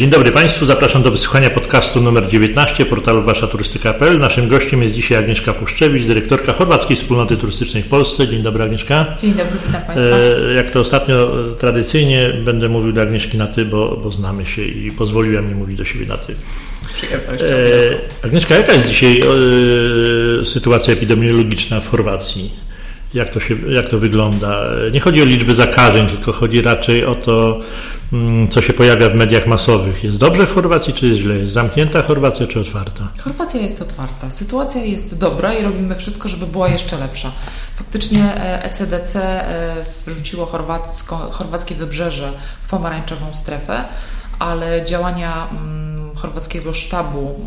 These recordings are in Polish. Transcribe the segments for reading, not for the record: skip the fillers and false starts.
Dzień dobry Państwu, zapraszam do wysłuchania podcastu numer 19 portalu waszaturystyka.pl. Naszym gościem jest dzisiaj Agnieszka Puszczewicz, dyrektorka Chorwackiej Wspólnoty Turystycznej w Polsce. Dzień dobry Agnieszka. Dzień dobry, witam Państwa. Jak to ostatnio tradycyjnie będę mówił do Agnieszki na ty, bo znamy się i pozwoliła mi mówić do siebie na ty. Z przyjemnością. Agnieszka, jaka jest dzisiaj sytuacja epidemiologiczna w Chorwacji? Jak to wygląda? Nie chodzi o liczby zakażeń, tylko chodzi raczej o to, co się pojawia w mediach masowych. Jest dobrze w Chorwacji, czy jest źle? Jest zamknięta Chorwacja, czy otwarta? Chorwacja jest otwarta. Sytuacja jest dobra i robimy wszystko, żeby była jeszcze lepsza. Faktycznie ECDC wrzuciło chorwackie wybrzeże w pomarańczową strefę, ale działania chorwackiego sztabu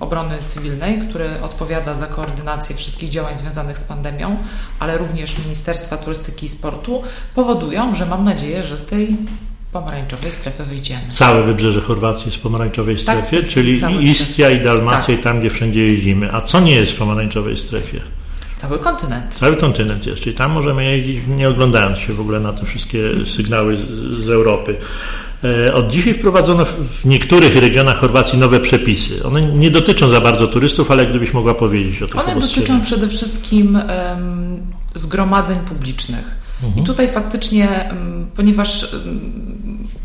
Obrony Cywilnej, który odpowiada za koordynację wszystkich działań związanych z pandemią, ale również Ministerstwa Turystyki i Sportu, powodują, że mam nadzieję, że z tej pomarańczowej strefy wyjdziemy. Całe wybrzeże Chorwacji jest w pomarańczowej strefie, tak, czyli i Istria, i Dalmacja, tak. I tam, gdzie wszędzie jeździmy. A co nie jest w pomarańczowej strefie? Cały kontynent. Cały kontynent jest, czyli tam możemy jeździć, nie oglądając się w ogóle na te wszystkie sygnały z Europy. Od dzisiaj wprowadzono w niektórych regionach Chorwacji nowe przepisy. One nie dotyczą za bardzo turystów, ale gdybyś mogła powiedzieć o tym. One dotyczą przede wszystkim zgromadzeń publicznych. I tutaj faktycznie, ponieważ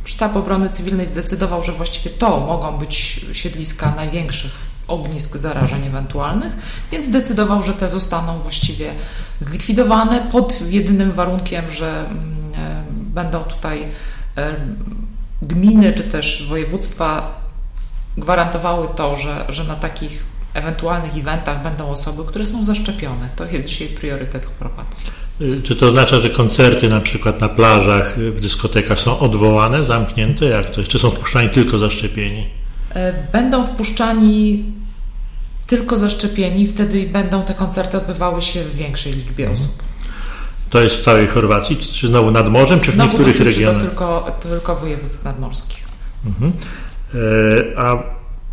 Sztab Obrony Cywilnej zdecydował, że właściwie to mogą być siedliska największych ognisk zarażeń ewentualnych, więc zdecydował, że te zostaną właściwie zlikwidowane pod jedynym warunkiem, że będą tutaj gminy czy też województwa gwarantowały to, że na takich ewentualnych eventach będą osoby, które są zaszczepione. To jest dzisiaj priorytet Chorwacji. Czy to oznacza, że koncerty na przykład na plażach, w dyskotekach są odwołane, zamknięte? Jak to jest? Czy są wpuszczani tylko zaszczepieni? Będą wpuszczani tylko zaszczepieni, wtedy będą te koncerty odbywały się w większej liczbie osób. To jest w całej Chorwacji, czy znowu nad morzem, czy znowu w niektórych regionach? Tylko województw nadmorskich. A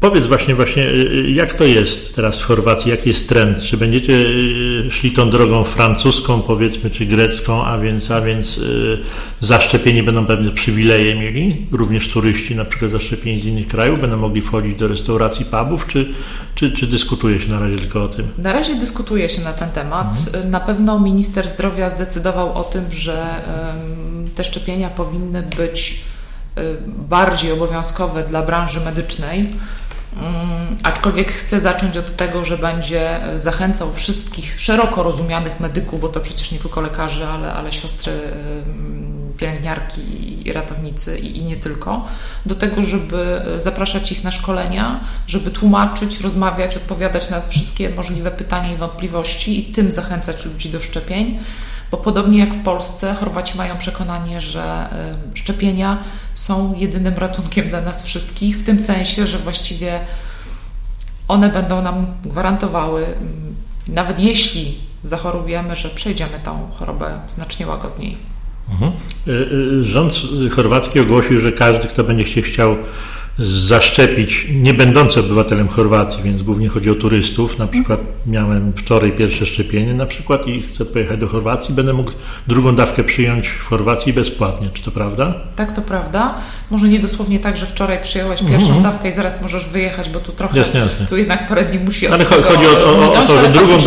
powiedz właśnie, jak to jest teraz w Chorwacji, jaki jest trend? Czy będziecie szli tą drogą francuską, powiedzmy, czy grecką, a więc zaszczepieni będą pewne przywileje mieli? Również turyści, na przykład zaszczepieni z innych krajów, będą mogli wchodzić do restauracji, pubów, czy dyskutuje się na razie tylko o tym? Na razie dyskutuje się na ten temat. Na pewno minister zdrowia zdecydował o tym, że te szczepienia powinny być bardziej obowiązkowe dla branży medycznej. Aczkolwiek chcę zacząć od tego, że będzie zachęcał wszystkich szeroko rozumianych medyków, bo to przecież nie tylko lekarze, ale siostry, pielęgniarki i ratownicy i nie tylko, do tego, żeby zapraszać ich na szkolenia, żeby tłumaczyć, rozmawiać, odpowiadać na wszystkie możliwe pytania i wątpliwości i tym zachęcać ludzi do szczepień, bo podobnie jak w Polsce, Chorwaci mają przekonanie, że szczepienia są jedynym ratunkiem dla nas wszystkich, w tym sensie, że właściwie one będą nam gwarantowały, nawet jeśli zachorujemy, że przejdziemy tą chorobę znacznie łagodniej. Rząd chorwacki ogłosił, że każdy, kto będzie się chciał zaszczepić, nie będący obywatelem Chorwacji, więc głównie chodzi o turystów. Na przykład miałem wczoraj pierwsze szczepienie na przykład i chcę pojechać do Chorwacji, będę mógł drugą dawkę przyjąć w Chorwacji bezpłatnie. Czy to prawda? Tak, to prawda. Może nie dosłownie tak, że wczoraj przyjąłeś pierwszą dawkę i zaraz możesz wyjechać, bo tu trochę jasne. Tu jednak parę dni musi ale chodzi o to, że drugą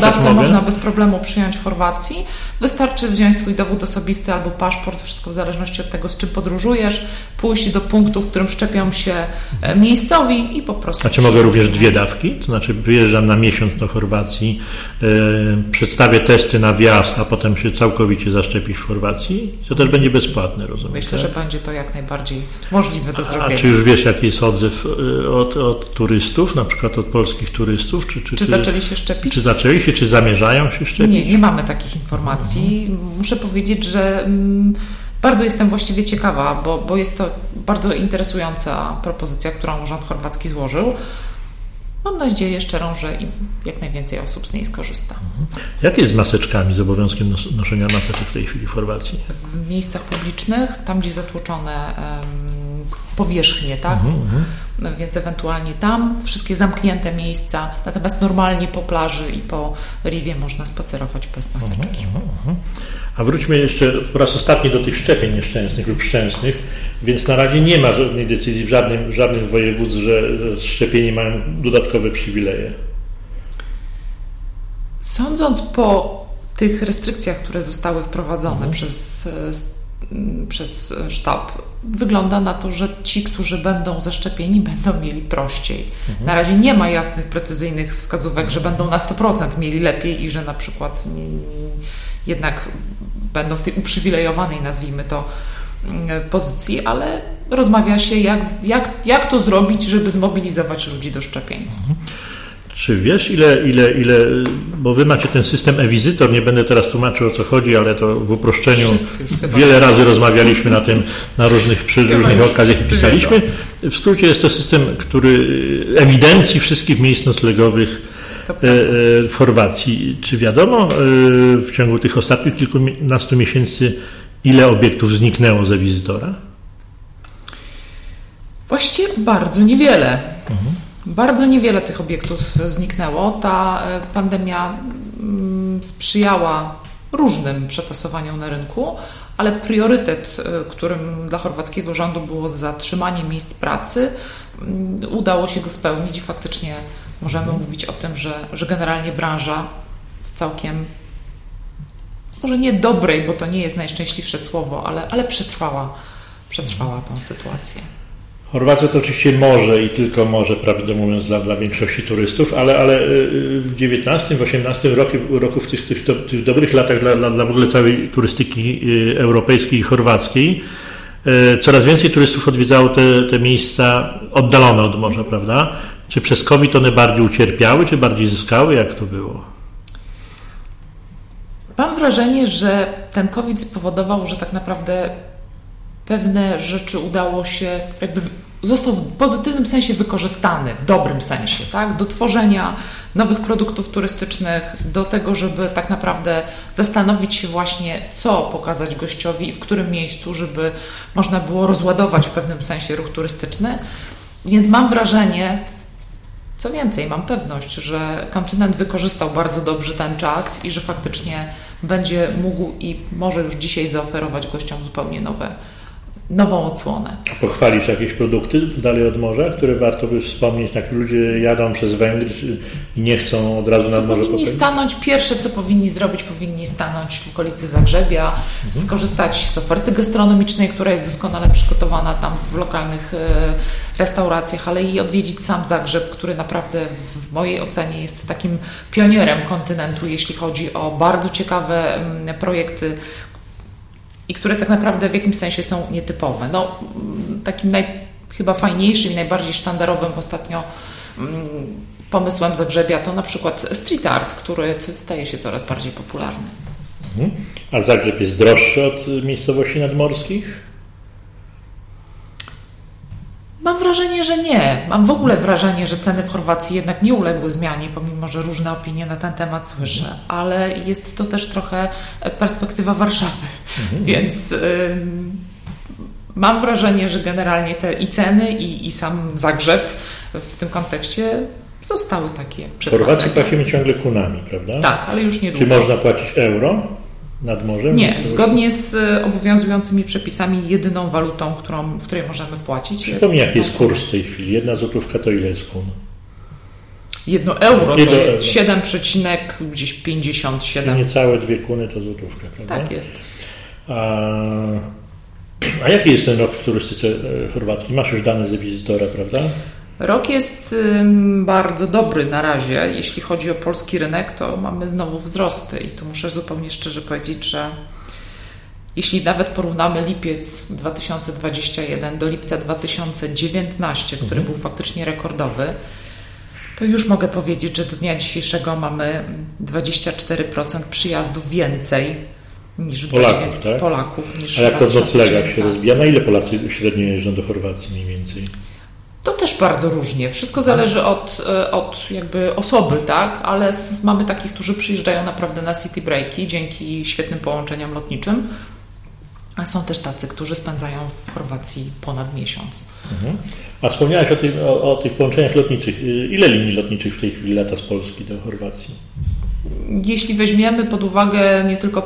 dawkę można bez problemu przyjąć w Chorwacji. Wystarczy wziąć swój dowód osobisty albo paszport, wszystko w zależności od tego, z czym podróżujesz, pójść do punktu, w którym szczepią się miejscowi i po prostu... A czy mogę również dwie dawki? To znaczy wyjeżdżam na miesiąc do Chorwacji, przedstawię testy na wjazd, a potem się całkowicie zaszczepić w Chorwacji? To też będzie bezpłatne, rozumiem? Myślę, tak? Że będzie to jak najbardziej możliwe do zrobienia. A czy już wiesz, jaki jest odzew od turystów, na przykład od polskich turystów? Czy zaczęli się szczepić? Czy zaczęli się, czy zamierzają się szczepić? Nie mamy takich informacji. Muszę powiedzieć, że... Bardzo jestem właściwie ciekawa, bo jest to bardzo interesująca propozycja, którą rząd chorwacki złożył. Mam nadzieję szczerą, że jak najwięcej osób z niej skorzysta. Jak jest z maseczkami, z obowiązkiem noszenia maseczek w tej chwili w Chorwacji? W miejscach publicznych, tam gdzie zatłoczone powierzchnie, tak? więc ewentualnie tam wszystkie zamknięte miejsca, natomiast normalnie po plaży i po riwie można spacerować bez maseczki. A wróćmy jeszcze po raz ostatni do tych szczepień nieszczęsnych lub szczęsnych, więc na razie nie ma żadnej decyzji w żadnym województwie, że szczepieni mają dodatkowe przywileje. Sądząc po tych restrykcjach, które zostały wprowadzone przez sztab, wygląda na to, że ci, którzy będą zaszczepieni, będą mieli prościej. Na razie nie ma jasnych, precyzyjnych wskazówek, że będą na 100% mieli lepiej i że na przykład jednak będą w tej uprzywilejowanej, nazwijmy to, pozycji, ale rozmawia się, jak to zrobić, żeby zmobilizować ludzi do szczepień. Czy wiesz, ile, bo wy macie ten system e-wizitor, nie będę teraz tłumaczył, o co chodzi, ale to w uproszczeniu wiele razy rozmawialiśmy na tym, przy różnych okazjach pisaliśmy. W skrócie jest to system, który ewidencji wszystkich miejsc noclegowych w Chorwacji. Czy wiadomo w ciągu tych ostatnich kilkunastu miesięcy, ile obiektów zniknęło z e-wizitora? Właściwie bardzo niewiele. Bardzo niewiele tych obiektów zniknęło. Ta pandemia sprzyjała różnym przetasowaniom na rynku, ale priorytet, którym dla chorwackiego rządu było zatrzymanie miejsc pracy, udało się go spełnić i faktycznie możemy mówić o tym, że generalnie branża w całkiem, może nie dobrej, bo to nie jest najszczęśliwsze słowo, ale przetrwała tą sytuację. Chorwacja to oczywiście morze i tylko morze, prawdę mówiąc, dla większości turystów, ale w 19, w 18 roku, w tych dobrych latach dla w ogóle całej turystyki europejskiej i chorwackiej coraz więcej turystów odwiedzało te miejsca oddalone od morza, prawda? Czy przez COVID one bardziej ucierpiały, czy bardziej zyskały? Jak to było? Mam wrażenie, że ten COVID spowodował, że tak naprawdę pewne rzeczy udało się, został w pozytywnym sensie wykorzystany, w dobrym sensie, tak? Do tworzenia nowych produktów turystycznych, do tego, żeby tak naprawdę zastanowić się właśnie, co pokazać gościowi i w którym miejscu, żeby można było rozładować w pewnym sensie ruch turystyczny. Więc mam wrażenie, co więcej, mam pewność, że kontynent wykorzystał bardzo dobrze ten czas i że faktycznie będzie mógł i może już dzisiaj zaoferować gościom zupełnie nową odsłonę. A pochwalisz jakieś produkty dalej od morza, które warto by wspomnieć, jak ludzie jadą przez Węgry i nie chcą od razu nad morze powinni stanąć. Pierwsze, co powinni zrobić, stanąć w okolicy Zagrzebia, skorzystać z oferty gastronomicznej, która jest doskonale przygotowana tam w lokalnych restauracjach, ale i odwiedzić sam Zagrzeb, który naprawdę w mojej ocenie jest takim pionierem kontynentu, jeśli chodzi o bardzo ciekawe projekty, i które tak naprawdę w jakimś sensie są nietypowe. No, takim chyba fajniejszym i najbardziej sztandarowym ostatnio pomysłem Zagrzebia to na przykład street art, który staje się coraz bardziej popularny. A Zagrzeb jest droższy od miejscowości nadmorskich? Mam wrażenie, że nie. Mam w ogóle wrażenie, że ceny w Chorwacji jednak nie uległy zmianie, pomimo że różne opinie na ten temat słyszę, ale jest to też trochę perspektywa Warszawy, więc mam wrażenie, że generalnie te i ceny i sam Zagrzeb w tym kontekście zostały takie jak przed. W Chorwacji płacimy ciągle kunami, prawda? Tak, ale już niedługo. Czy można płacić euro nad morzem? Nie, zgodnie z obowiązującymi przepisami jedyną walutą, w której możemy płacić. Przypomnij, jaki jest kurs w tej chwili? 1 złotówka to ile jest kun? 1 euro to jest 7,57. Niecałe 2 kuny to złotówka, prawda? Tak jest. A jaki jest ten rok w turystyce chorwackiej? Masz już dane z e-wizitora, prawda? Rok jest bardzo dobry na razie. Jeśli chodzi o polski rynek, to mamy znowu wzrosty i tu muszę zupełnie szczerze powiedzieć, że jeśli nawet porównamy lipiec 2021 do lipca 2019, który był faktycznie rekordowy, to już mogę powiedzieć, że do dnia dzisiejszego mamy 24% przyjazdów więcej niż Polaków, tak? Polaków niż. A jak to w noclegach się rozwija? Na ile Polacy średnio jeżdżą do Chorwacji mniej więcej? To też bardzo różnie. Wszystko zależy od jakby osoby, tak? Ale mamy takich, którzy przyjeżdżają naprawdę na city breaki dzięki świetnym połączeniom lotniczym. A są też tacy, którzy spędzają w Chorwacji ponad miesiąc. Mhm. A wspomniałeś o tych połączeniach lotniczych. Ile linii lotniczych w tej chwili lata z Polski do Chorwacji? Jeśli weźmiemy pod uwagę nie tylko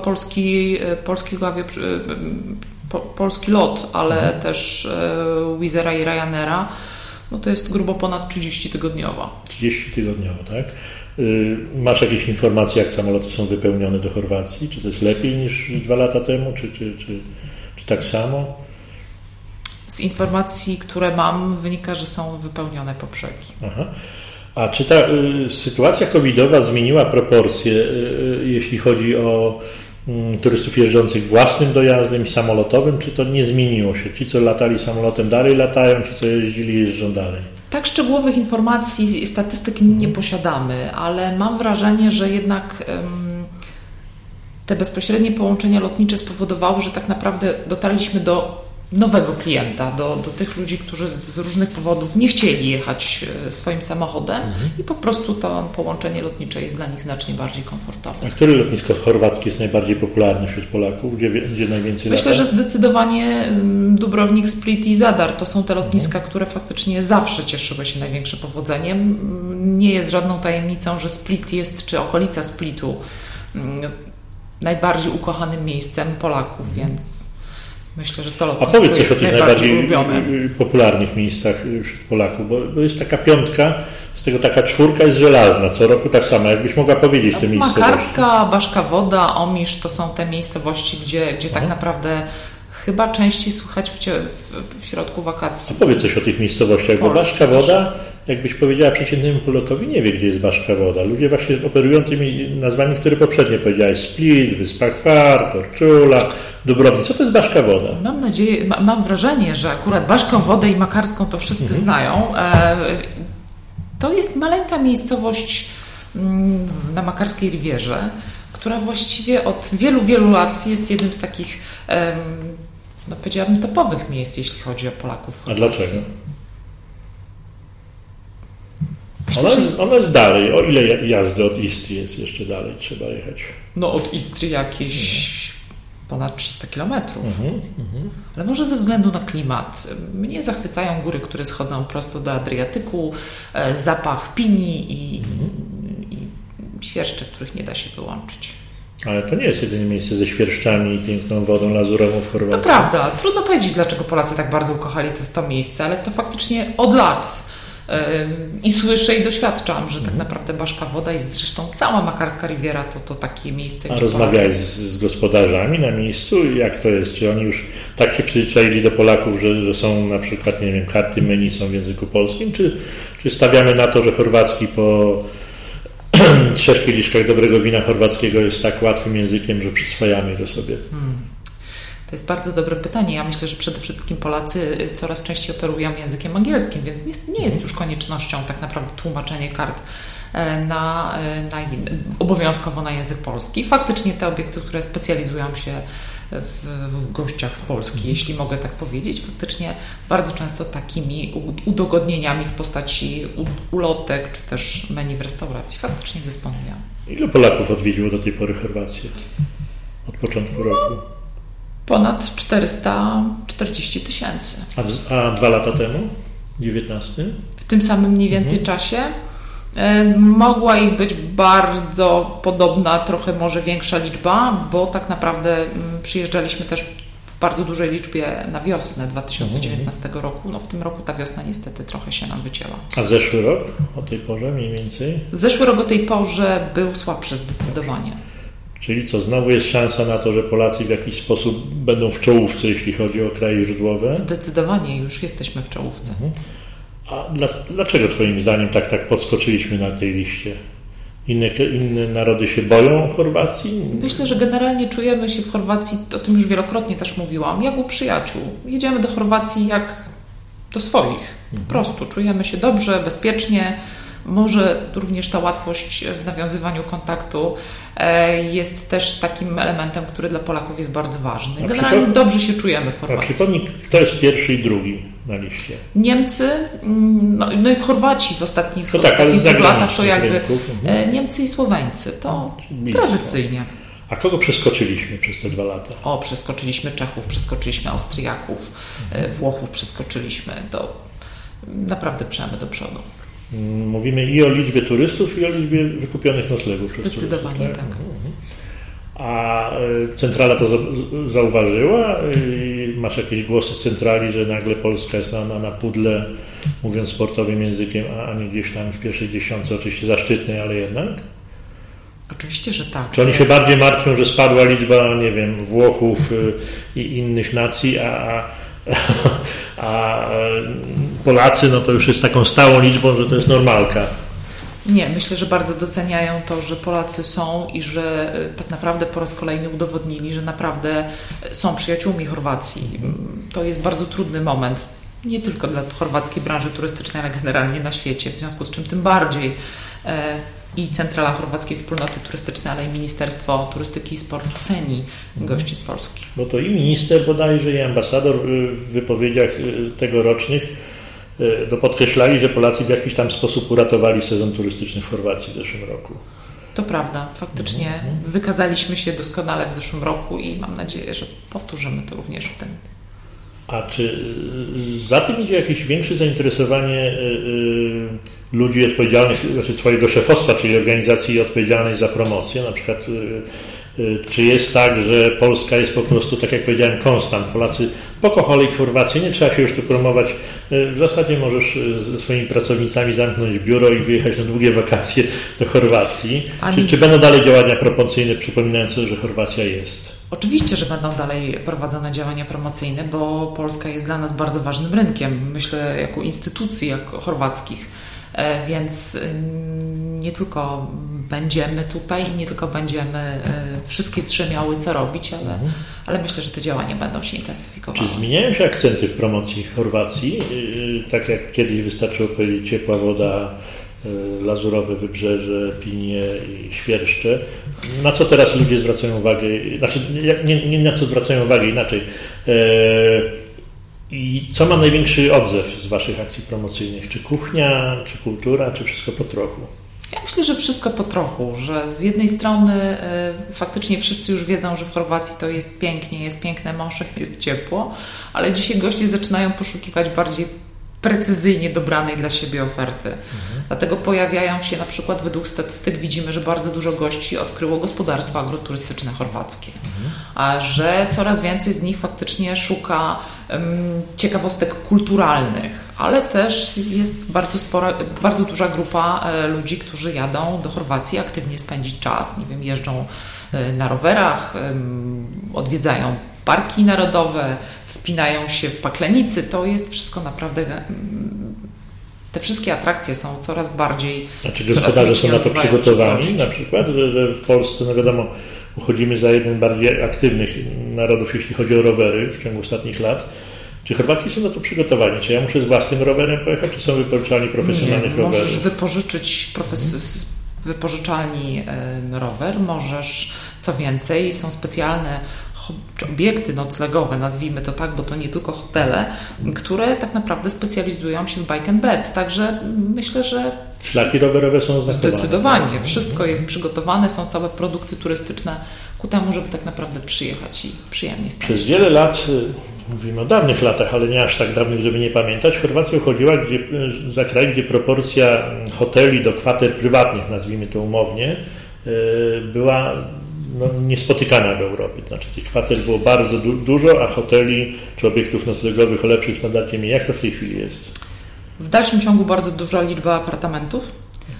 polski lot, ale też Wizera i Ryanaira, no to jest grubo ponad 30-tygodniowa. 30-tygodniowa, tak? Masz jakieś informacje, jak samoloty są wypełnione do Chorwacji? Czy to jest lepiej niż 2 lata temu, czy tak samo? Z informacji, które mam, wynika, że są wypełnione po brzegi. Aha. A czy ta sytuacja covidowa zmieniła proporcje, jeśli chodzi o turystów jeżdżących własnym dojazdem i samolotowym, czy to nie zmieniło się? Ci, co latali samolotem, dalej latają, ci, co jeździli, jeżdżą dalej? Tak szczegółowych informacji i statystyk nie posiadamy, ale mam wrażenie, że jednak te bezpośrednie połączenia lotnicze spowodowały, że tak naprawdę dotarliśmy do nowego klienta, do tych ludzi, którzy z różnych powodów nie chcieli jechać swoim samochodem i po prostu to połączenie lotnicze jest dla nich znacznie bardziej komfortowe. A które lotnisko chorwackie jest najbardziej popularne wśród Polaków? Gdzie najwięcej lata? Myślę, że zdecydowanie Dubrownik, Split i Zadar to są te lotniska, które faktycznie zawsze cieszyły się największym powodzeniem. Nie jest żadną tajemnicą, że Split jest, czy okolica Splitu, najbardziej ukochanym miejscem Polaków, więc myślę, że to lotnisko. A powiedz coś o tych najbardziej popularnych miejscach wśród Polaków, bo jest taka piątka, z tego taka czwórka jest żelazna, co roku tak samo, jakbyś mogła powiedzieć te miejsca. Makarska, Baszka Woda, Omisz to są te miejscowości, gdzie tak naprawdę chyba częściej słychać w środku wakacji. A powiedz coś o tych miejscowościach, bo Baszka Woda, jakbyś powiedziała przeciętnemu Polakowi, nie wie, gdzie jest Baszka Woda. Ludzie właśnie operują tymi nazwami, które poprzednio powiedziałeś, Split, Wyspa Hvar, Korčula, Dubrownik. Co to jest Baszka Woda? Mam wrażenie, że akurat Baszką Wodę i Makarską to wszyscy znają. To jest maleńka miejscowość na Makarskiej Riwierze, która właściwie od wielu, wielu lat jest jednym z takich, powiedziałabym, topowych miejsc, jeśli chodzi o Polaków. A dlaczego? Ona jest dalej. O ile jazdy od Istrii jest jeszcze dalej? Trzeba jechać. No od Istrii jakieś ponad 300 kilometrów. Ale może ze względu na klimat. Mnie zachwycają góry, które schodzą prosto do Adriatyku, zapach pini i świerszcze, których nie da się wyłączyć. Ale to nie jest jedyne miejsce ze świerszczami i piękną wodą lazurową w Chorwacji. To prawda. Trudno powiedzieć, dlaczego Polacy tak bardzo ukochali to miejsce, ale to faktycznie od lat i słyszę i doświadczam, że tak naprawdę Baszka Woda i zresztą cała Makarska Riviera to takie miejsce, gdzie rozmawiaj z gospodarzami na miejscu, jak to jest? Czy oni już tak się przyzwyczaili do Polaków, że są na przykład, nie wiem, karty menu są w języku polskim, czy stawiamy na to, że chorwacki po 3 kieliszkach dobrego wina chorwackiego jest tak łatwym językiem, że przyswajamy go sobie? To jest bardzo dobre pytanie. Ja myślę, że przede wszystkim Polacy coraz częściej operują językiem angielskim, więc nie jest już koniecznością tak naprawdę tłumaczenie kart obowiązkowo na język polski. Faktycznie te obiekty, które specjalizują się w gościach z Polski, jeśli mogę tak powiedzieć, faktycznie bardzo często takimi udogodnieniami w postaci ulotek czy też menu w restauracji faktycznie dysponują. Ile Polaków odwiedziło do tej pory Chorwację od początku roku? Ponad 440 000. A 2 lata temu? 19? W tym samym mniej więcej czasie. Mogła ich być bardzo podobna, trochę może większa liczba, bo tak naprawdę przyjeżdżaliśmy też w bardzo dużej liczbie na wiosnę 2019 roku. No w tym roku ta wiosna niestety trochę się nam wycięła. A zeszły rok o tej porze mniej więcej? Zeszły rok o tej porze był słabszy zdecydowanie. Czyli co, znowu jest szansa na to, że Polacy w jakiś sposób będą w czołówce, jeśli chodzi o kraje źródłowe? Zdecydowanie już jesteśmy w czołówce. A dlaczego Twoim zdaniem tak podskoczyliśmy na tej liście? Inne narody się boją Chorwacji? Myślę, że generalnie czujemy się w Chorwacji, o tym już wielokrotnie też mówiłam, jak u przyjaciół. Jedziemy do Chorwacji jak do swoich. Po prostu czujemy się dobrze, bezpiecznie. Może również ta łatwość w nawiązywaniu kontaktu jest też takim elementem, który dla Polaków jest bardzo ważny. Generalnie dobrze się czujemy w Chorwacji. A przypomnij, kto jest pierwszy i drugi na liście? Niemcy, no i Chorwaci w ostatnich latach to jakby Niemcy i Słoweńcy. To tradycyjnie. A kogo przeskoczyliśmy przez te 2 lata? Przeskoczyliśmy Czechów, przeskoczyliśmy Austriaków, Włochów, przeskoczyliśmy naprawdę przemy do przodu. Mówimy i o liczbie turystów, i o liczbie wykupionych noclegów. Zdecydowanie przez turystów, tak. Mhm. A centrala to zauważyła? Masz jakieś głosy z centrali, że nagle Polska jest na pudle, mówiąc sportowym językiem, a nie gdzieś tam w pierwszej dziesiątce, oczywiście zaszczytnej, ale jednak? Oczywiście, że tak. Czy oni się bardziej martwią, że spadła liczba, nie wiem, Włochów i innych nacji, a Polacy, to już jest taką stałą liczbą, że to jest normalka? Nie, myślę, że bardzo doceniają to, że Polacy są i że tak naprawdę po raz kolejny udowodnili, że naprawdę są przyjaciółmi Chorwacji. To jest bardzo trudny moment, nie tylko dla chorwackiej branży turystycznej, ale generalnie na świecie, w związku z czym tym bardziej i Centrala Chorwackiej Wspólnoty Turystycznej, ale i Ministerstwo Turystyki i Sportu ceni gości z Polski. Bo to i minister bodajże, i ambasador w wypowiedziach tegorocznych podkreślali, że Polacy w jakiś tam sposób uratowali sezon turystyczny w Chorwacji w zeszłym roku. To prawda, faktycznie wykazaliśmy się doskonale w zeszłym roku i mam nadzieję, że powtórzymy to również w tym. A czy za tym idzie jakieś większe zainteresowanie ludzi odpowiedzialnych, znaczy twojego szefostwa, czyli organizacji odpowiedzialnej za promocję? Na przykład czy jest tak, że Polska jest po prostu, tak jak powiedziałem, konstant. Polacy pokochali Chorwację, nie trzeba się już tu promować. W zasadzie możesz ze swoimi pracownicami zamknąć biuro i wyjechać na długie wakacje do Chorwacji. Czy będą dalej działania promocyjne przypominające, że Chorwacja jest? Oczywiście, że będą dalej prowadzone działania promocyjne, bo Polska jest dla nas bardzo ważnym rynkiem, myślę, jako instytucji chorwackich, więc nie tylko będziemy tutaj i nie tylko będziemy wszystkie 3 miały co robić, ale myślę, że te działania będą się intensyfikowały. Czy zmieniają się akcenty w promocji Chorwacji? Tak jak kiedyś wystarczyło powiedzieć ciepła woda, lazurowe wybrzeże, pinie i świerszcze. Na co teraz ludzie zwracają uwagę? Znaczy, nie na co zwracają uwagę, inaczej. I co ma największy odzew z waszych akcji promocyjnych? Czy kuchnia, czy kultura, czy wszystko po trochu? Ja myślę, że wszystko po trochu, że z jednej strony faktycznie wszyscy już wiedzą, że w Chorwacji to jest pięknie, jest piękne morze, jest ciepło, ale dzisiaj goście zaczynają poszukiwać bardziej precyzyjnie dobranej dla siebie oferty. Dlatego pojawiają się, na przykład według statystyk widzimy, że bardzo dużo gości odkryło gospodarstwa agroturystyczne chorwackie, a że coraz więcej z nich faktycznie szuka ciekawostek kulturalnych, ale też jest bardzo duża grupa ludzi, którzy jadą do Chorwacji aktywnie spędzić czas. Nie wiem, jeżdżą na rowerach, odwiedzają parki narodowe, wspinają się w Paklenicy, to jest wszystko naprawdę, te wszystkie atrakcje są coraz bardziej... Znaczy gospodarze są na to przygotowani, na przykład, że w Polsce, wiadomo, uchodzimy za jeden z bardziej aktywnych narodów, jeśli chodzi o rowery w ciągu ostatnich lat. Czy Chorwaci są na to przygotowani? Czy ja muszę z własnym rowerem pojechać, czy są wypożyczalni profesjonalnych rowerów? Możesz wypożyczyć wypożyczalni rower, możesz, co więcej, są specjalne czy obiekty noclegowe, nazwijmy to tak, bo to nie tylko hotele, które tak naprawdę specjalizują się w bike and bed. Także myślę, że szlaki rowerowe są oznakowane. Zdecydowanie. Wszystko jest przygotowane, są całe produkty turystyczne ku temu, żeby tak naprawdę przyjechać i przyjemnie spędzić. Przez wiele lat, mówimy o dawnych latach, ale nie aż tak dawnych, żeby nie pamiętać, Chorwacja uchodziła za kraj, gdzie proporcja hoteli do kwater prywatnych, nazwijmy to umownie, była niespotykana w Europie. Znaczy tych kwater było bardzo dużo, a hoteli czy obiektów noclegowych o lepszym standardzie mniej. Jak to w tej chwili jest? W dalszym ciągu bardzo duża liczba apartamentów.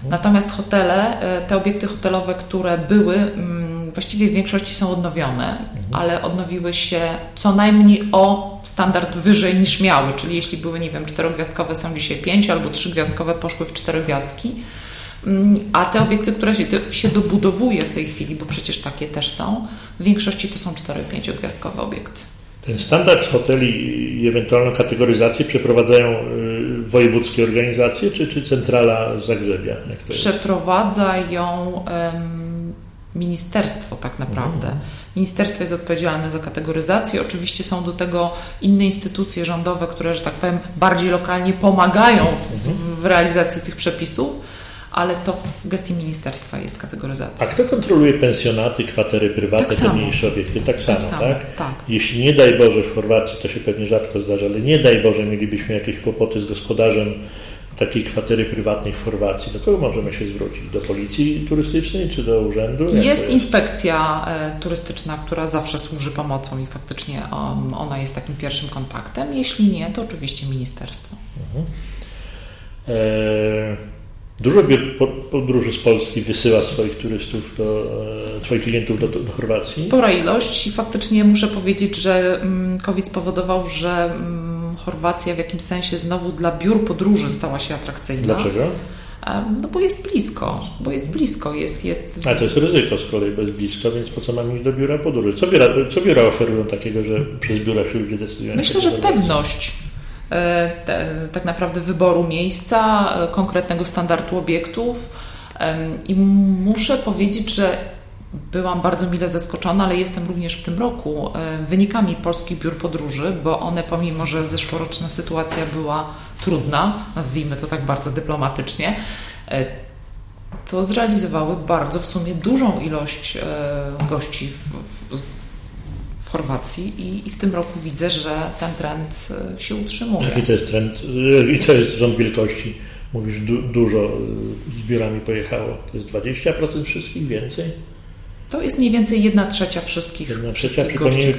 Natomiast hotele, te obiekty hotelowe, które były, właściwie w większości są odnowione, ale odnowiły się co najmniej o standard wyżej niż miały. Czyli jeśli były, nie wiem, 4-gwiazdkowe, są dzisiaj 5 albo 3-gwiazdkowe, poszły w 4 gwiazdki. A te obiekty, które się dobudowuje w tej chwili, bo przecież takie też są, w większości to są 4-5-gwiazdkowe obiekty. Ten standard hoteli i ewentualną kategoryzację przeprowadzają wojewódzkie organizacje czy centrala Zagrzebia? Jak to przeprowadza ją ministerstwo tak naprawdę. Ministerstwo jest odpowiedzialne za kategoryzację. Oczywiście są do tego inne instytucje rządowe, które, że tak powiem, bardziej lokalnie pomagają w realizacji tych przepisów. ale to w gestii ministerstwa jest kategoryzacja. A kto kontroluje pensjonaty, kwatery prywatne, te mniejsze obiekty? Tak samo, tak? Jeśli nie daj Boże w Chorwacji, to się pewnie rzadko zdarza, ale nie daj Boże mielibyśmy jakieś kłopoty z gospodarzem takiej kwatery prywatnej w Chorwacji, do kogo możemy się zwrócić? Do policji turystycznej czy do urzędu? Jest inspekcja turystyczna, która zawsze służy pomocą i faktycznie ona jest takim pierwszym kontaktem. Jeśli nie, to oczywiście ministerstwo. Mhm. Dużo biur podróży z Polski wysyła swoich turystów, swoich klientów do Chorwacji? Spora ilość i faktycznie muszę powiedzieć, że COVID spowodował, że Chorwacja w jakimś sensie znowu dla biur podróży stała się atrakcyjna. Dlaczego? No bo jest blisko, jest... Ale to jest ryzyko z kolei, bo jest blisko, więc po co mam iść do biura podróży? Co biura oferują takiego, że przez biura się ludzie decydują? Myślę, że pewność tak naprawdę wyboru miejsca, konkretnego standardu obiektów i muszę powiedzieć, że byłam bardzo mile zaskoczona, ale jestem również w tym roku wynikami polskich biur podróży, bo one pomimo, że zeszłoroczna sytuacja była trudna, nazwijmy to tak bardzo dyplomatycznie, to zrealizowały bardzo w sumie dużą ilość gości w Chorwacji i w tym roku widzę, że ten trend się utrzymuje. Jaki to jest trend? I to jest rząd wielkości? Mówisz, dużo z biurami pojechało. To jest 20% wszystkich, więcej? To jest mniej więcej 1/3 wszystkich. 1/3, przypomnijmy,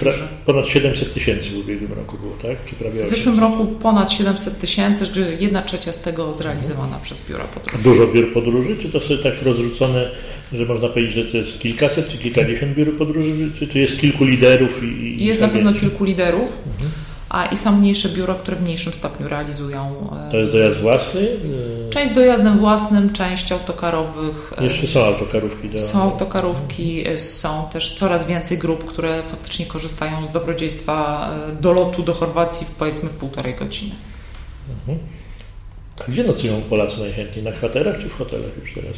ponad 700 000 w ubiegłym roku było, tak? Czy prawie w zeszłym roku ponad 700 000, czyli 1/3 z tego zrealizowana przez biura podróży. Dużo biur podróży? Czy to są tak rozrzucone, że można powiedzieć, że to jest kilkaset czy kilkadziesiąt biur podróży? Czy jest kilku liderów? Jest na pewno kilku liderów. Mhm. I są mniejsze biura, które w mniejszym stopniu realizują... To jest dojazd własny? Część dojazdem własnym, część autokarowych. Jeszcze są autokarówki. Są autokarówki, są też coraz więcej grup, które faktycznie korzystają z dobrodziejstwa dolotu do Chorwacji powiedzmy w 1,5 godziny. Mhm. A gdzie nocują Polacy najchętniej? Na kwaterach czy w hotelach już teraz?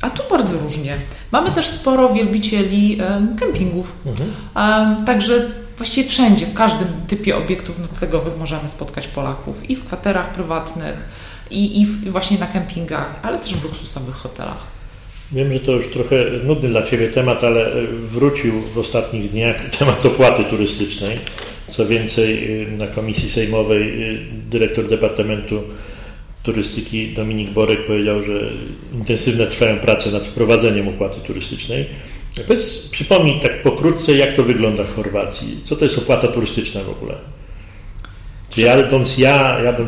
A tu bardzo różnie. Mamy też sporo wielbicieli kempingów. Mhm. Także właściwie wszędzie, w każdym typie obiektów noclegowych możemy spotkać Polaków i w kwaterach prywatnych, i właśnie na kempingach, ale też w luksusowych hotelach. Wiem, że to już trochę nudny dla Ciebie temat, ale wrócił w ostatnich dniach temat opłaty turystycznej. Co więcej, na komisji sejmowej dyrektor Departamentu Turystyki Dominik Borek powiedział, że intensywne trwają prace nad wprowadzeniem opłaty turystycznej. Przypomnij tak pokrótce, jak to wygląda w Chorwacji. Co to jest opłata turystyczna w ogóle? Czy jadąc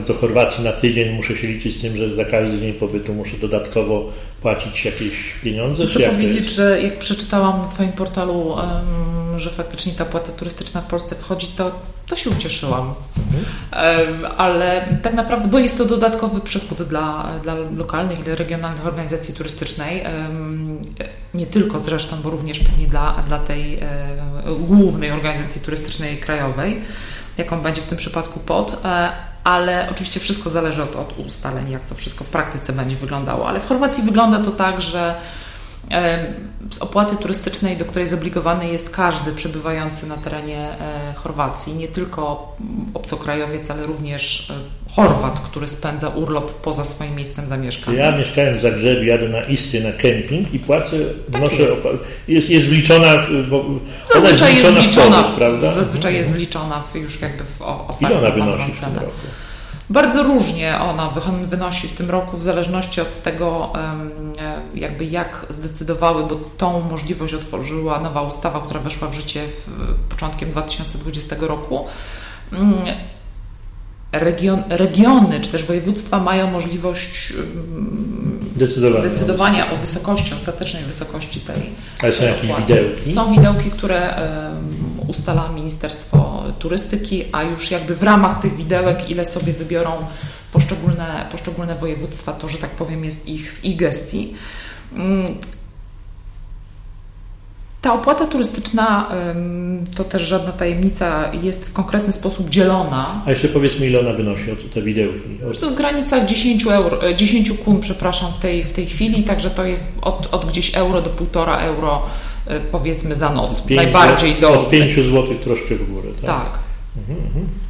do Chorwacji na tydzień, muszę się liczyć z tym, że za każdy dzień pobytu muszę dodatkowo płacić jakieś pieniądze? Muszę powiedzieć, że jak przeczytałam na Twoim portalu, że faktycznie ta opłata turystyczna w Polsce wchodzi, to się ucieszyłam. Mhm. Ale tak naprawdę, bo jest to dodatkowy przychód dla lokalnych i regionalnych organizacji turystycznej, nie tylko zresztą, bo również pewnie dla tej głównej organizacji turystycznej krajowej, jaką będzie w tym przypadku ale oczywiście wszystko zależy od ustaleń, jak to wszystko w praktyce będzie wyglądało. Ale w Chorwacji wygląda to tak, że z opłaty turystycznej, do której zobligowany jest każdy przebywający na terenie Chorwacji, nie tylko obcokrajowiec, ale również Chorwat, który spędza urlop poza swoim miejscem zamieszkania. Ja mieszkając w Zagrzebie, jadę na Istry na kemping i płacę, jest wliczona w zazwyczaj jest wliczona w prawda? Zazwyczaj jest wliczona już jakby w ofertę. Ile ona wynosi w tym roku? Bardzo różnie ona wynosi w tym roku w zależności od tego, jakby jak zdecydowały, bo tą możliwość otworzyła nowa ustawa, która weszła w życie początkiem 2020 roku. Regiony czy też województwa mają możliwość decydowania o wysokości, ostatecznej wysokości tej opłaty. Są jakieś widełki? Są widełki, które ustala Ministerstwo Turystyki, a już jakby w ramach tych widełek, ile sobie wybiorą poszczególne województwa, to, że tak powiem, jest w ich gestii. Ta opłata turystyczna, to też żadna tajemnica, jest w konkretny sposób dzielona. A jeszcze powiedzmy, ile ona wynosi od te widełki? To w granicach 10 kun, w tej chwili, także to jest od gdzieś euro do 1,5 euro, powiedzmy za noc. Najbardziej od 5 zł troszkę w górę, tak? Tak.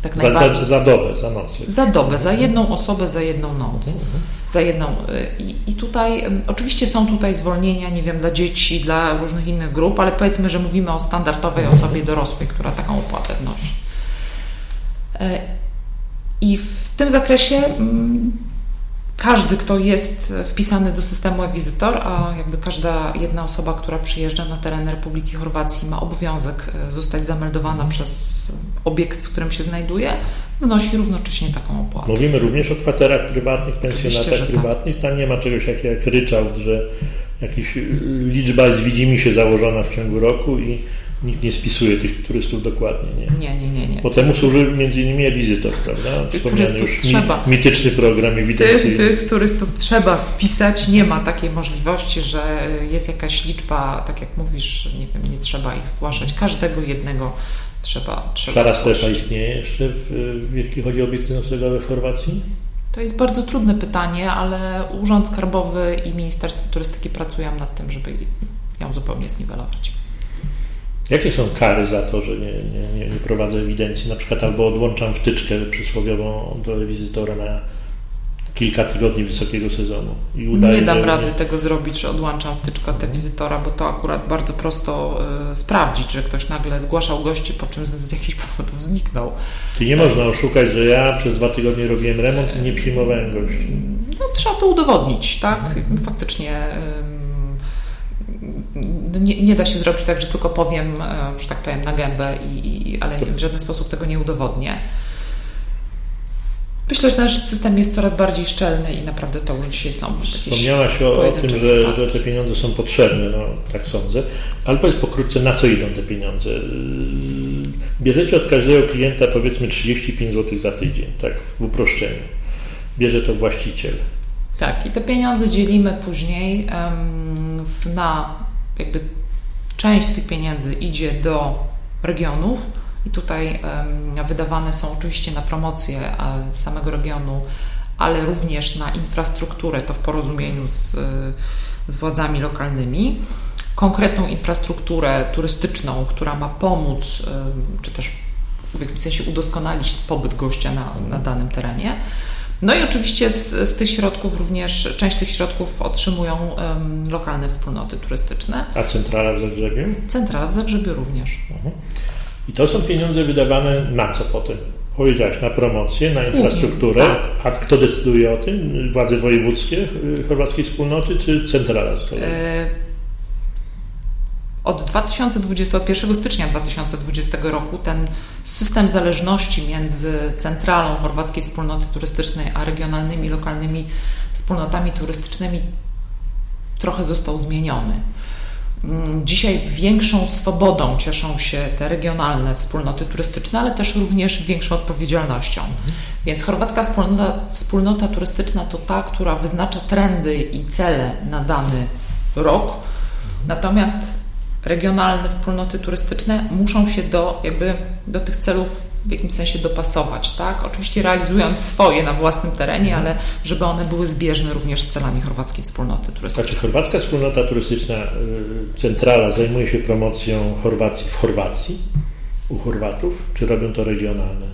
Tak najbardziej. Za dobę, za jedną osobę, za jedną noc. I tutaj, oczywiście są tutaj zwolnienia, nie wiem, dla dzieci, dla różnych innych grup, ale powiedzmy, że mówimy o standardowej osobie dorosłej, która taką opłatę wnosi. I w tym zakresie każdy, kto jest wpisany do systemu e-wizytor, a jakby każda jedna osoba, która przyjeżdża na teren Republiki Chorwacji, ma obowiązek zostać zameldowana przez obiekt, w którym się znajduje, wnosi równocześnie taką opłatę. Mówimy również o kwaterach prywatnych, pensjonatach prywatnych. Tak. Tam nie ma czegoś takiego jak ryczałt, że jakaś liczba widzimy się założona w ciągu roku i nikt nie spisuje tych turystów dokładnie, nie? Nie. Bo temu służy m.in. e-wizytor, prawda? Wspomniany już mityczny program ewidencyjny. Tych turystów trzeba spisać, nie ma takiej możliwości, że jest jakaś liczba, tak jak mówisz, nie wiem, nie trzeba ich zgłaszać, każdego jednego trzeba zgłaszać. Szara strefa istnieje jeszcze, jeśli chodzi o obiekty noclegowe w Chorwacji? To jest bardzo trudne pytanie, ale Urząd Skarbowy i Ministerstwo Turystyki pracują nad tym, żeby ją zupełnie zniwelować. Jakie są kary za to, że nie prowadzę ewidencji, na przykład albo odłączam wtyczkę przysłowiową do e-wizytora na kilka tygodni wysokiego sezonu i udaję, nie dam rady tego zrobić, że odłączam wtyczkę od e-wizytora, bo to akurat bardzo prosto sprawdzić, że ktoś nagle zgłaszał gości, po czym z jakichś powodów zniknął. Czyli nie można oszukać, że ja przez 2 tygodnie robiłem remont i nie przyjmowałem gości. No, trzeba to udowodnić, tak? Faktycznie nie da się zrobić tak, że tylko powiem, że tak powiem, na gębę, ale w żaden sposób tego nie udowodnię. Myślę, że nasz system jest coraz bardziej szczelny i naprawdę to już dzisiaj są. Wspomniałaś o tym, że te pieniądze są potrzebne, no tak sądzę, ale powiedz pokrótce, na co idą te pieniądze. Bierzecie od każdego klienta powiedzmy 35 zł za tydzień, tak w uproszczeniu. Bierze to właściciel. Tak, i te pieniądze dzielimy później na jakby część z tych pieniędzy idzie do regionów i tutaj wydawane są oczywiście na promocję samego regionu, ale również na infrastrukturę, to w porozumieniu z władzami lokalnymi, konkretną infrastrukturę turystyczną, która ma pomóc czy też w jakimś sensie udoskonalić pobyt gościa na danym terenie. No i oczywiście z tych środków również, część tych środków otrzymują lokalne wspólnoty turystyczne. A centrala w Zagrzebiu? Centrala w Zagrzebiu również. I to są pieniądze wydawane na co potem? Powiedziałaś, na promocję, na infrastrukturę. Tak. A kto decyduje o tym? Władze wojewódzkie chorwackiej wspólnoty czy centrala z kolei? Od 1 stycznia 2020 roku ten system zależności między centralą Chorwackiej Wspólnoty Turystycznej a regionalnymi, lokalnymi wspólnotami turystycznymi trochę został zmieniony. Dzisiaj większą swobodą cieszą się te regionalne wspólnoty turystyczne, ale też również większą odpowiedzialnością. Więc Chorwacka Wspólnota Turystyczna to ta, która wyznacza trendy i cele na dany rok, natomiast regionalne wspólnoty turystyczne muszą się do tych celów w jakimś sensie dopasować, tak? Oczywiście realizując swoje na własnym terenie, ale żeby one były zbieżne również z celami Chorwackiej Wspólnoty Turystycznej. Znaczy Chorwacka Wspólnota Turystyczna, centrala zajmuje się promocją Chorwacji w Chorwacji, u Chorwatów, czy robią to regionalne?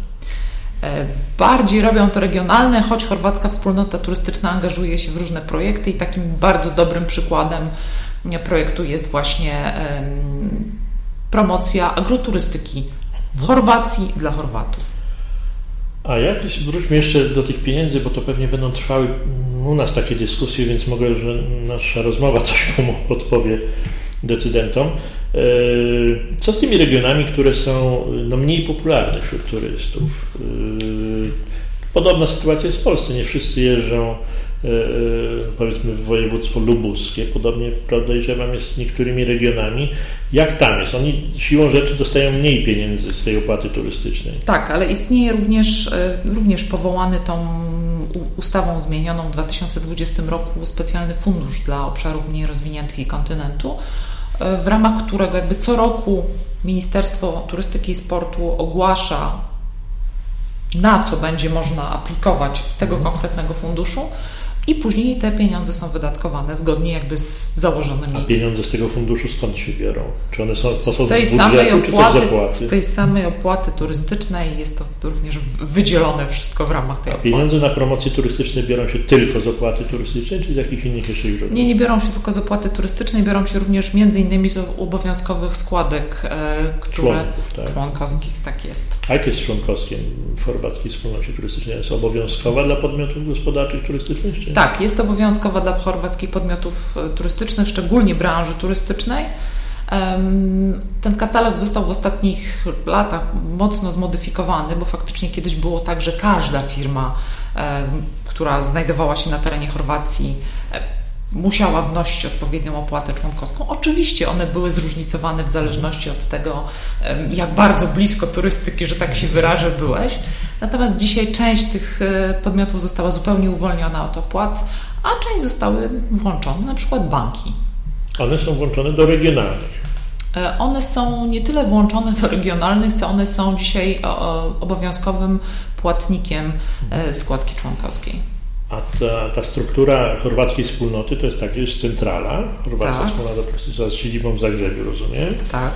Bardziej robią to regionalne, choć Chorwacka Wspólnota Turystyczna angażuje się w różne projekty i takim bardzo dobrym przykładem projektu jest właśnie promocja agroturystyki w Chorwacji dla Chorwatów. A wróćmy jeszcze do tych pieniędzy, bo to pewnie będą trwały u nas takie dyskusje, więc mogę, że nasza rozmowa coś podpowie decydentom. Co z tymi regionami, które są mniej popularne wśród turystów? Podobna sytuacja jest w Polsce, nie wszyscy jeżdżą powiedzmy w województwo lubuskie, podobnie podejrzewam jest z niektórymi regionami. Jak tam jest? Oni siłą rzeczy dostają mniej pieniędzy z tej opłaty turystycznej. Tak, ale istnieje również powołany tą ustawą zmienioną w 2020 roku specjalny fundusz dla obszarów mniej rozwiniętych i kontynentu, w ramach którego jakby co roku Ministerstwo Turystyki i Sportu ogłasza, na co będzie można aplikować z tego konkretnego funduszu. i później te pieniądze są wydatkowane zgodnie jakby z założonymi. A pieniądze z tego funduszu skąd się biorą? Czy one są z tej samej opłaty? Z tej samej opłaty turystycznej jest to również wydzielone wszystko w ramach tej opłaty. A pieniądze na promocje turystyczne biorą się tylko z opłaty turystycznej, czy z jakichś innych jeszcze źródeł? Nie, nie biorą się tylko z opłaty turystycznej, biorą się również między innymi z obowiązkowych składek, które członkowskich, tak jest. A jak jest członkowskim w chorwackiej wspólnocie turystycznej? Jest obowiązkowa dla podmiotów gospodarczych turystycznych? Czy? Tak, jest obowiązkowa dla chorwackich podmiotów turystycznych, szczególnie branży turystycznej. Ten katalog został w ostatnich latach mocno zmodyfikowany, bo faktycznie kiedyś było tak, że każda firma, która znajdowała się na terenie Chorwacji, musiała wnosić odpowiednią opłatę członkowską. Oczywiście one były zróżnicowane w zależności od tego, jak bardzo blisko turystyki, że tak się wyrażę, byłeś. Natomiast dzisiaj część tych podmiotów została zupełnie uwolniona od opłat, a część zostały włączone, na przykład banki. One są włączone do regionalnych. One są nie tyle włączone do regionalnych, co one są dzisiaj obowiązkowym płatnikiem składki członkowskiej. A ta struktura chorwackiej wspólnoty to jest tak, jest centrala, chorwacka wspólnota turystyczna z siedzibą w Zagrzebiu, rozumiem? Tak.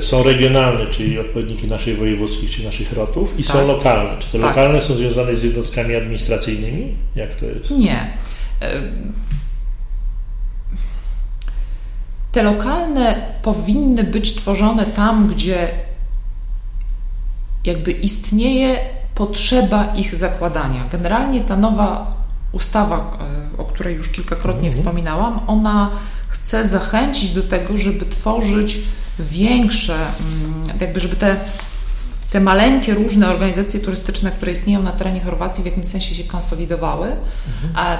Są regionalne, czyli odpowiedniki naszych wojewódzkich, czyli naszych rotów i są lokalne. Czy te lokalne są związane z jednostkami administracyjnymi? Jak to jest? Nie. Te lokalne powinny być tworzone tam, gdzie jakby istnieje potrzeba ich zakładania. Generalnie ta nowa ustawa, o której już kilkakrotnie wspominałam, ona chce zachęcić do tego, żeby tworzyć większe, jakby żeby te maleńkie różne organizacje turystyczne, które istnieją na terenie Chorwacji, w jakimś sensie się konsolidowały, a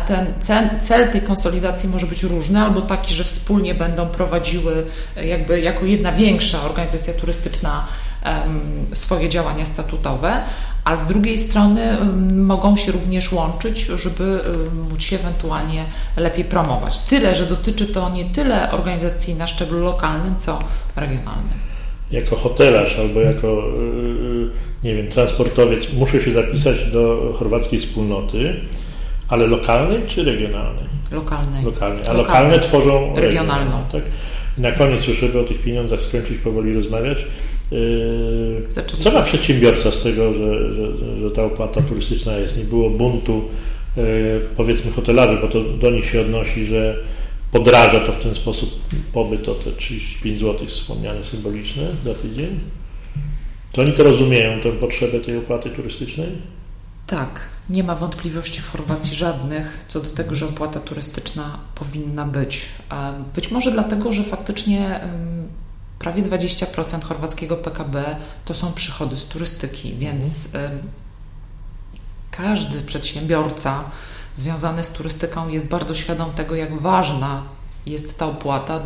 ten cel tej konsolidacji może być różny, albo taki, że wspólnie będą prowadziły jakby jako jedna większa organizacja turystyczna swoje działania statutowe, a z drugiej strony mogą się również łączyć, żeby móc się ewentualnie lepiej promować. Tyle, że dotyczy to nie tyle organizacji na szczeblu lokalnym, co regionalnym. Jako hotelarz albo jako, nie wiem, transportowiec muszę się zapisać do chorwackiej wspólnoty, ale lokalnej czy regionalnej? Lokalnej. Lokalnej. A lokalne tworzą regionalną. Tak? Na koniec już, żeby o tych pieniądzach skończyć, powoli rozmawiać. Co ma przedsiębiorca z tego, że ta opłata turystyczna jest? Nie było buntu, powiedzmy, hotelarzy, bo to do nich się odnosi, że podraża to w ten sposób pobyt o te 35 zł wspomniane symboliczne za tydzień. To oni to rozumieją, tę potrzebę tej opłaty turystycznej? Tak, nie ma wątpliwości w Chorwacji żadnych co do tego, że opłata turystyczna powinna być. Być może dlatego, że faktycznie prawie 20% chorwackiego PKB to są przychody z turystyki, więc każdy przedsiębiorca związany z turystyką jest bardzo świadom tego, jak ważna jest ta opłata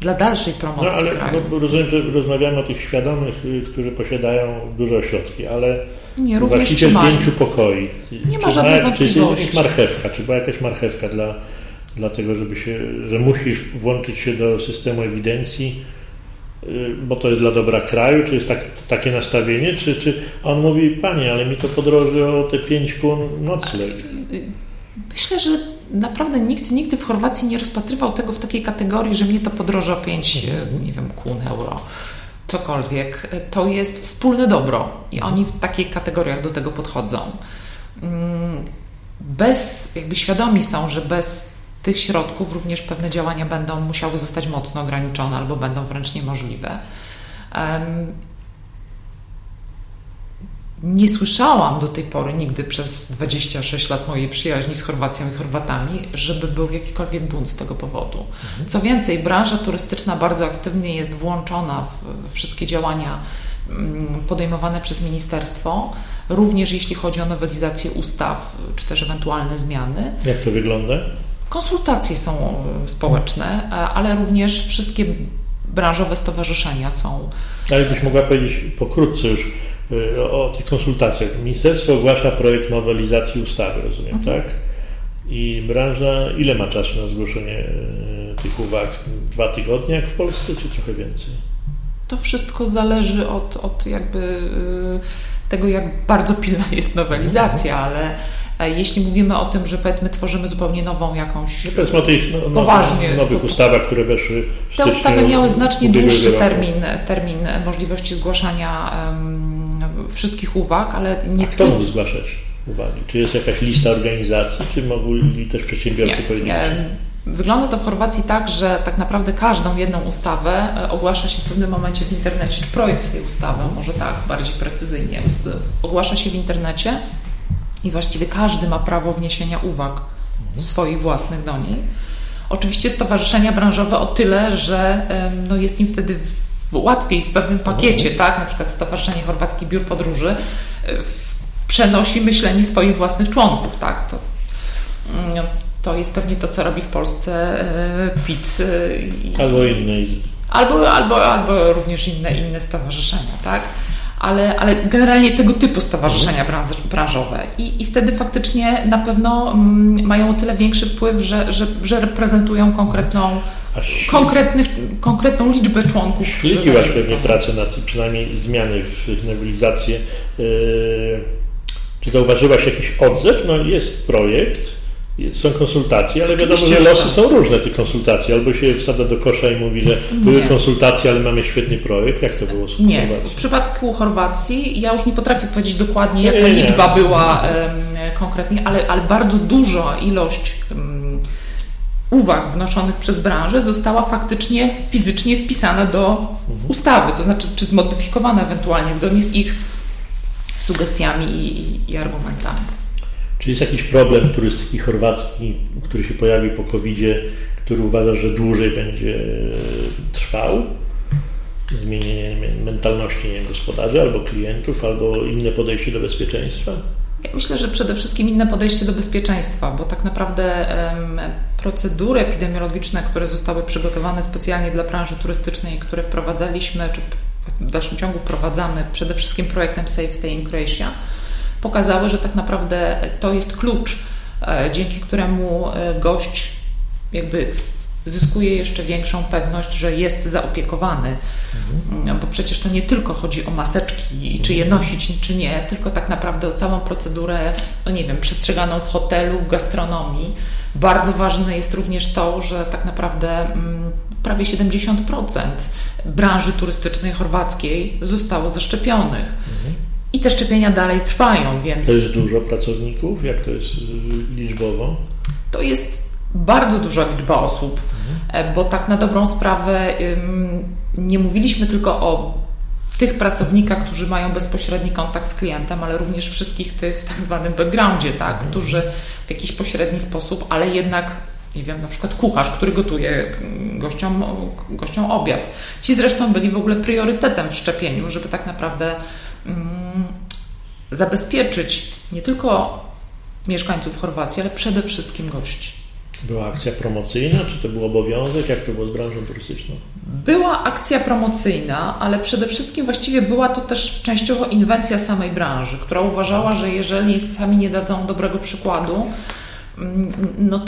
dla dalszej promocji kraju. No, rozumiem, że rozmawiamy o tych świadomych, którzy posiadają duże ośrodki, ale nie, właściciel 5 pokoi. Nie ma żadnej wątpliwości. Czy była jakaś marchewka dlatego, że musisz włączyć się do systemu ewidencji, bo to jest dla dobra kraju, czy jest takie nastawienie, czy on mówi, panie, ale mi to podroży o te 5 kun nocleg. Myślę, że naprawdę nikt nigdy w Chorwacji nie rozpatrywał tego w takiej kategorii, że mnie to podroży o 5, nie wiem, kun, euro, cokolwiek. To jest wspólne dobro i oni w takich kategoriach do tego podchodzą. Jakby świadomi są, że bez tych środków również pewne działania będą musiały zostać mocno ograniczone albo będą wręcz niemożliwe. Nie słyszałam do tej pory nigdy przez 26 lat mojej przyjaźni z Chorwacją i Chorwatami, żeby był jakikolwiek bunt z tego powodu. Co więcej, branża turystyczna bardzo aktywnie jest włączona w wszystkie działania podejmowane przez ministerstwo, również jeśli chodzi o nowelizację ustaw, czy też ewentualne zmiany. Jak to wygląda? Konsultacje są społeczne, ale również wszystkie branżowe stowarzyszenia są. Ale byś mogła powiedzieć pokrótce już o tych konsultacjach. Ministerstwo ogłasza projekt nowelizacji ustawy, rozumiem, tak? I branża, ile ma czasu na zgłoszenie tych uwag? 2 tygodnie jak w Polsce, czy trochę więcej? To wszystko zależy od jakby tego, jak bardzo pilna jest nowelizacja, ale Jeśli mówimy o tym, że powiedzmy tworzymy zupełnie nową jakąś... No powiedzmy o tych nowych ustawach, które weszły w styczniu. Te ustawy miały znacznie dłuższy termin możliwości zgłaszania wszystkich uwag, ale nie... Kto mógł zgłaszać uwagi? Czy jest jakaś lista organizacji, czy mogli też przedsiębiorcy powiedzieć? Wygląda to w Chorwacji tak, że tak naprawdę każdą jedną ustawę ogłasza się w pewnym momencie w internecie, czy projekt tej ustawy, może tak bardziej precyzyjnie, ogłasza się w internecie i właściwie każdy ma prawo wniesienia uwag swoich własnych do niej. Oczywiście stowarzyszenia branżowe o tyle, że no jest im wtedy łatwiej w pewnym pakiecie, tak? Na przykład Stowarzyszenie Chorwackich Biur Podróży przenosi myślenie swoich własnych członków, tak? To jest pewnie to, co robi w Polsce PIT. Albo inne. Albo również inne stowarzyszenia, tak? Ale generalnie tego typu stowarzyszenia branżowe. I wtedy faktycznie na pewno mają o tyle większy wpływ, że reprezentują konkretną liczbę członków. Śledziłaś pewnie pracę nad, przynajmniej zmiany w nowelizacji. Czy zauważyłaś jakiś odzew? No jest projekt. Są konsultacje, ale oczywiście wiadomo, że losy są różne tych konsultacji. Albo się wsadza do kosza i mówi, że były konsultacje, ale mamy świetny projekt. Jak to było z Chorwacją? Nie, w przypadku Chorwacji ja już nie potrafię powiedzieć dokładnie, jaka liczba była konkretnie, ale bardzo duża ilość uwag wnoszonych przez branżę została faktycznie fizycznie wpisana do ustawy, to znaczy czy zmodyfikowana ewentualnie zgodnie z ich sugestiami i argumentami. Czy jest jakiś problem turystyki chorwackiej, który się pojawił po COVID-zie, który uważa, że dłużej będzie trwał? Zmienienie mentalności gospodarzy albo klientów, albo inne podejście do bezpieczeństwa? Ja myślę, że przede wszystkim inne podejście do bezpieczeństwa, bo tak naprawdę procedury epidemiologiczne, które zostały przygotowane specjalnie dla branży turystycznej, które wprowadzaliśmy, czy w dalszym ciągu wprowadzamy, przede wszystkim projektem Safe Stay in Croatia, pokazały, że tak naprawdę to jest klucz, dzięki któremu gość jakby zyskuje jeszcze większą pewność, że jest zaopiekowany, bo przecież to nie tylko chodzi o maseczki i czy je nosić, czy nie, tylko tak naprawdę o całą procedurę, no nie wiem, przestrzeganą w hotelu, w gastronomii. Bardzo ważne jest również to, że tak naprawdę prawie 70% branży turystycznej chorwackiej zostało zaszczepionych. I te szczepienia dalej trwają, więc... To jest dużo pracowników? Jak to jest liczbowo? To jest bardzo duża liczba osób, bo tak na dobrą sprawę nie mówiliśmy tylko o tych pracownikach, którzy mają bezpośredni kontakt z klientem, ale również wszystkich tych w tak zwanym backgroundzie, tak, którzy w jakiś pośredni sposób, ale jednak... Nie wiem, na przykład kucharz, który gotuje gościom obiad. Ci zresztą byli w ogóle priorytetem w szczepieniu, żeby tak naprawdę zabezpieczyć nie tylko mieszkańców Chorwacji, ale przede wszystkim gości. Była akcja promocyjna, czy to był obowiązek? Jak to było z branżą turystyczną? Była akcja promocyjna, ale przede wszystkim właściwie była to też częściowo inwencja samej branży, która uważała, że jeżeli sami nie dadzą dobrego przykładu, no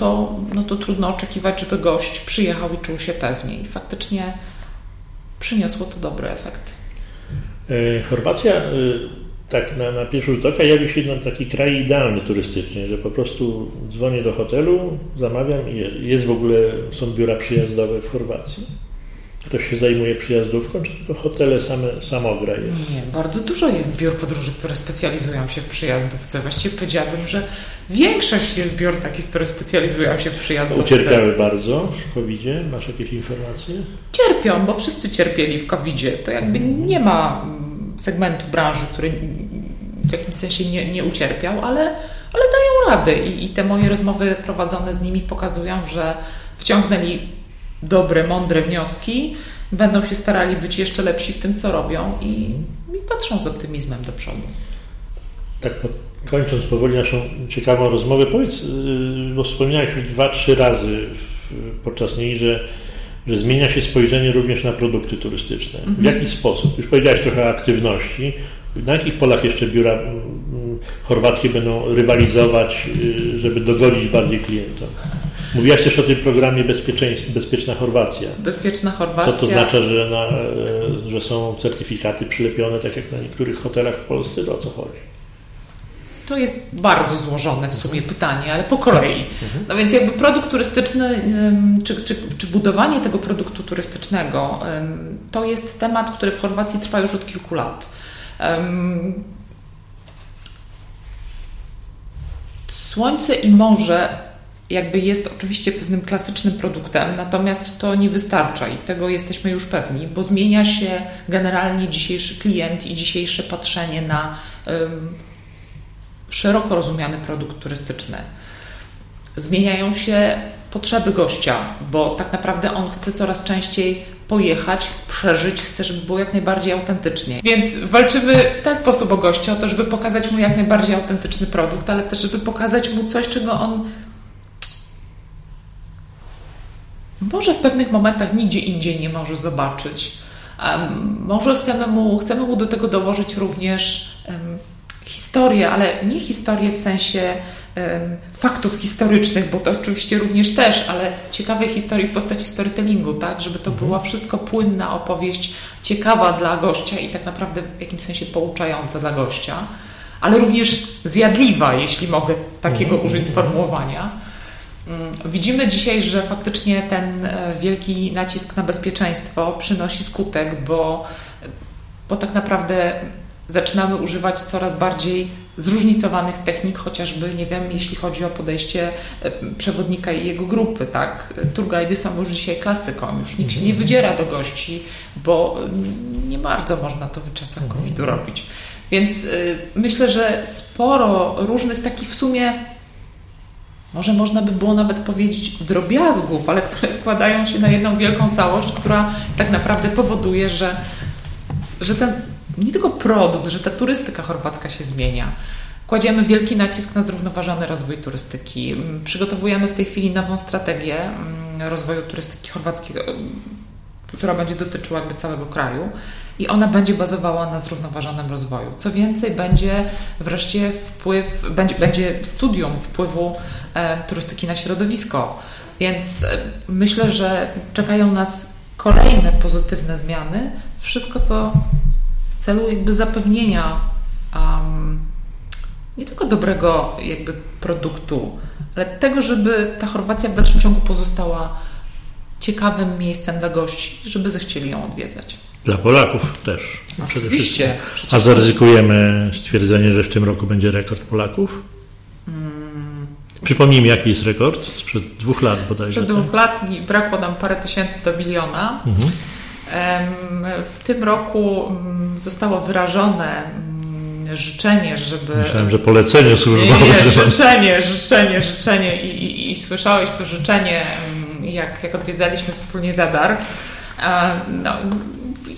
to trudno oczekiwać, żeby gość przyjechał i czuł się pewniej. Faktycznie przyniosło to dobry efekt. Chorwacja, tak na pierwszy rzut oka, jawi się nam taki kraj idealny turystycznie, że po prostu dzwonię do hotelu, zamawiam i jest w ogóle, są biura przyjazdowe w Chorwacji. Ktoś się zajmuje przyjazdówką, czy tylko hotele samogra jest? Nie, bardzo dużo jest biur podróży, które specjalizują się w przyjazdówce. Właściwie powiedziałabym, że większość jest biur takich, które specjalizują się w przyjazdówce. Ucierpiały bardzo w COVID-zie? Masz jakieś informacje? Cierpią, bo wszyscy cierpieli w COVID-zie. To jakby nie ma segmentu branży, który w jakimś sensie nie ucierpiał, ale dają radę. I te moje rozmowy prowadzone z nimi pokazują, że wciągnęli dobre, mądre wnioski, będą się starali być jeszcze lepsi w tym, co robią i patrzą z optymizmem do przodu. Tak kończąc powoli naszą ciekawą rozmowę, powiedz, bo wspomniałeś już 2-3 razy podczas niej, że zmienia się spojrzenie również na produkty turystyczne. W jaki sposób? Już powiedziałeś trochę o aktywności. Na jakich polach jeszcze biura chorwackie będą rywalizować, żeby dogodzić bardziej klientom? Mówiłaś też o tym programie Bezpieczna Chorwacja. Bezpieczna Chorwacja. Co to oznacza, że są certyfikaty przylepione, tak jak na niektórych hotelach w Polsce? O co chodzi? To jest bardzo złożone w sumie pytanie, ale po kolei. No więc jakby produkt turystyczny, czy budowanie tego produktu turystycznego, to jest temat, który w Chorwacji trwa już od kilku lat. Słońce i morze jakby jest oczywiście pewnym klasycznym produktem, natomiast to nie wystarcza i tego jesteśmy już pewni, bo zmienia się generalnie dzisiejszy klient i dzisiejsze patrzenie na szeroko rozumiany produkt turystyczny. Zmieniają się potrzeby gościa, bo tak naprawdę on chce coraz częściej pojechać, przeżyć, chce, żeby było jak najbardziej autentycznie. Więc walczymy w ten sposób o gościa, o to, żeby pokazać mu jak najbardziej autentyczny produkt, ale też, żeby pokazać mu coś, czego on może w pewnych momentach nigdzie indziej nie może zobaczyć. Może chcemy mu do tego dołożyć również historię, ale nie historię w sensie faktów historycznych, bo to oczywiście również też, ale ciekawej historii w postaci storytellingu, tak? Żeby to była wszystko płynna opowieść, ciekawa dla gościa i tak naprawdę w jakimś sensie pouczająca dla gościa, ale również zjadliwa, jeśli mogę takiego użyć sformułowania. Widzimy dzisiaj, że faktycznie ten wielki nacisk na bezpieczeństwo przynosi skutek, bo tak naprawdę zaczynamy używać coraz bardziej zróżnicowanych technik, chociażby, nie wiem, jeśli chodzi o podejście przewodnika i jego grupy, tak? Tour guide'y są już dzisiaj klasyką, już nikt się nie wydziera do gości, bo nie bardzo można to w czasach COVID-u robić. Więc myślę, że sporo różnych takich w sumie, może można by było nawet powiedzieć drobiazgów, ale które składają się na jedną wielką całość, która tak naprawdę powoduje, że ten nie tylko produkt, że ta turystyka chorwacka się zmienia. Kładziemy wielki nacisk na zrównoważony rozwój turystyki. Przygotowujemy w tej chwili nową strategię rozwoju turystyki chorwackiego, która będzie dotyczyła jakby całego kraju i ona będzie bazowała na zrównoważonym rozwoju. Co więcej, będzie wreszcie będzie studium wpływu turystyki na środowisko. Więc myślę, że czekają nas kolejne pozytywne zmiany. Wszystko to w celu jakby zapewnienia nie tylko dobrego jakby produktu, ale tego, żeby ta Chorwacja w dalszym ciągu pozostała ciekawym miejscem dla gości, żeby zechcieli ją odwiedzać. Dla Polaków też. Oczywiście. A zaryzykujemy stwierdzenie, że w tym roku będzie rekord Polaków? Przypomnijmy, jaki jest rekord? Sprzed 2 lat bodajże. Sprzed 2 lat brakło nam parę tysięcy do miliona. W tym roku zostało wyrażone życzenie, żeby... Myślałem, że polecenie służbowe. Życzenie i słyszałeś to życzenie, jak odwiedzaliśmy wspólnie Zadar. No,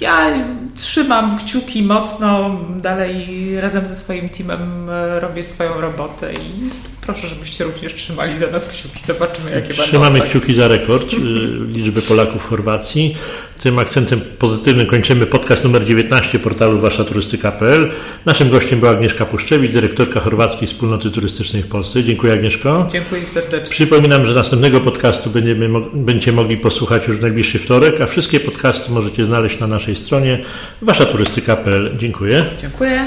ja trzymam kciuki mocno, dalej razem ze swoim teamem robię swoją robotę i proszę, żebyście również trzymali za nas kciuki. Zobaczymy, jakie będą. Trzymamy kciuki za rekord liczby Polaków w Chorwacji. Tym akcentem pozytywnym kończymy podcast numer 19 portalu waszaturystyka.pl. Naszym gościem była Agnieszka Puszczewicz, dyrektorka Chorwackiej Wspólnoty Turystycznej w Polsce. Dziękuję, Agnieszko. Dziękuję serdecznie. Przypominam, że następnego podcastu będziecie mogli posłuchać już w najbliższy wtorek, a wszystkie podcasty możecie znaleźć na naszej stronie waszaturystyka.pl. Dziękuję. Dziękuję.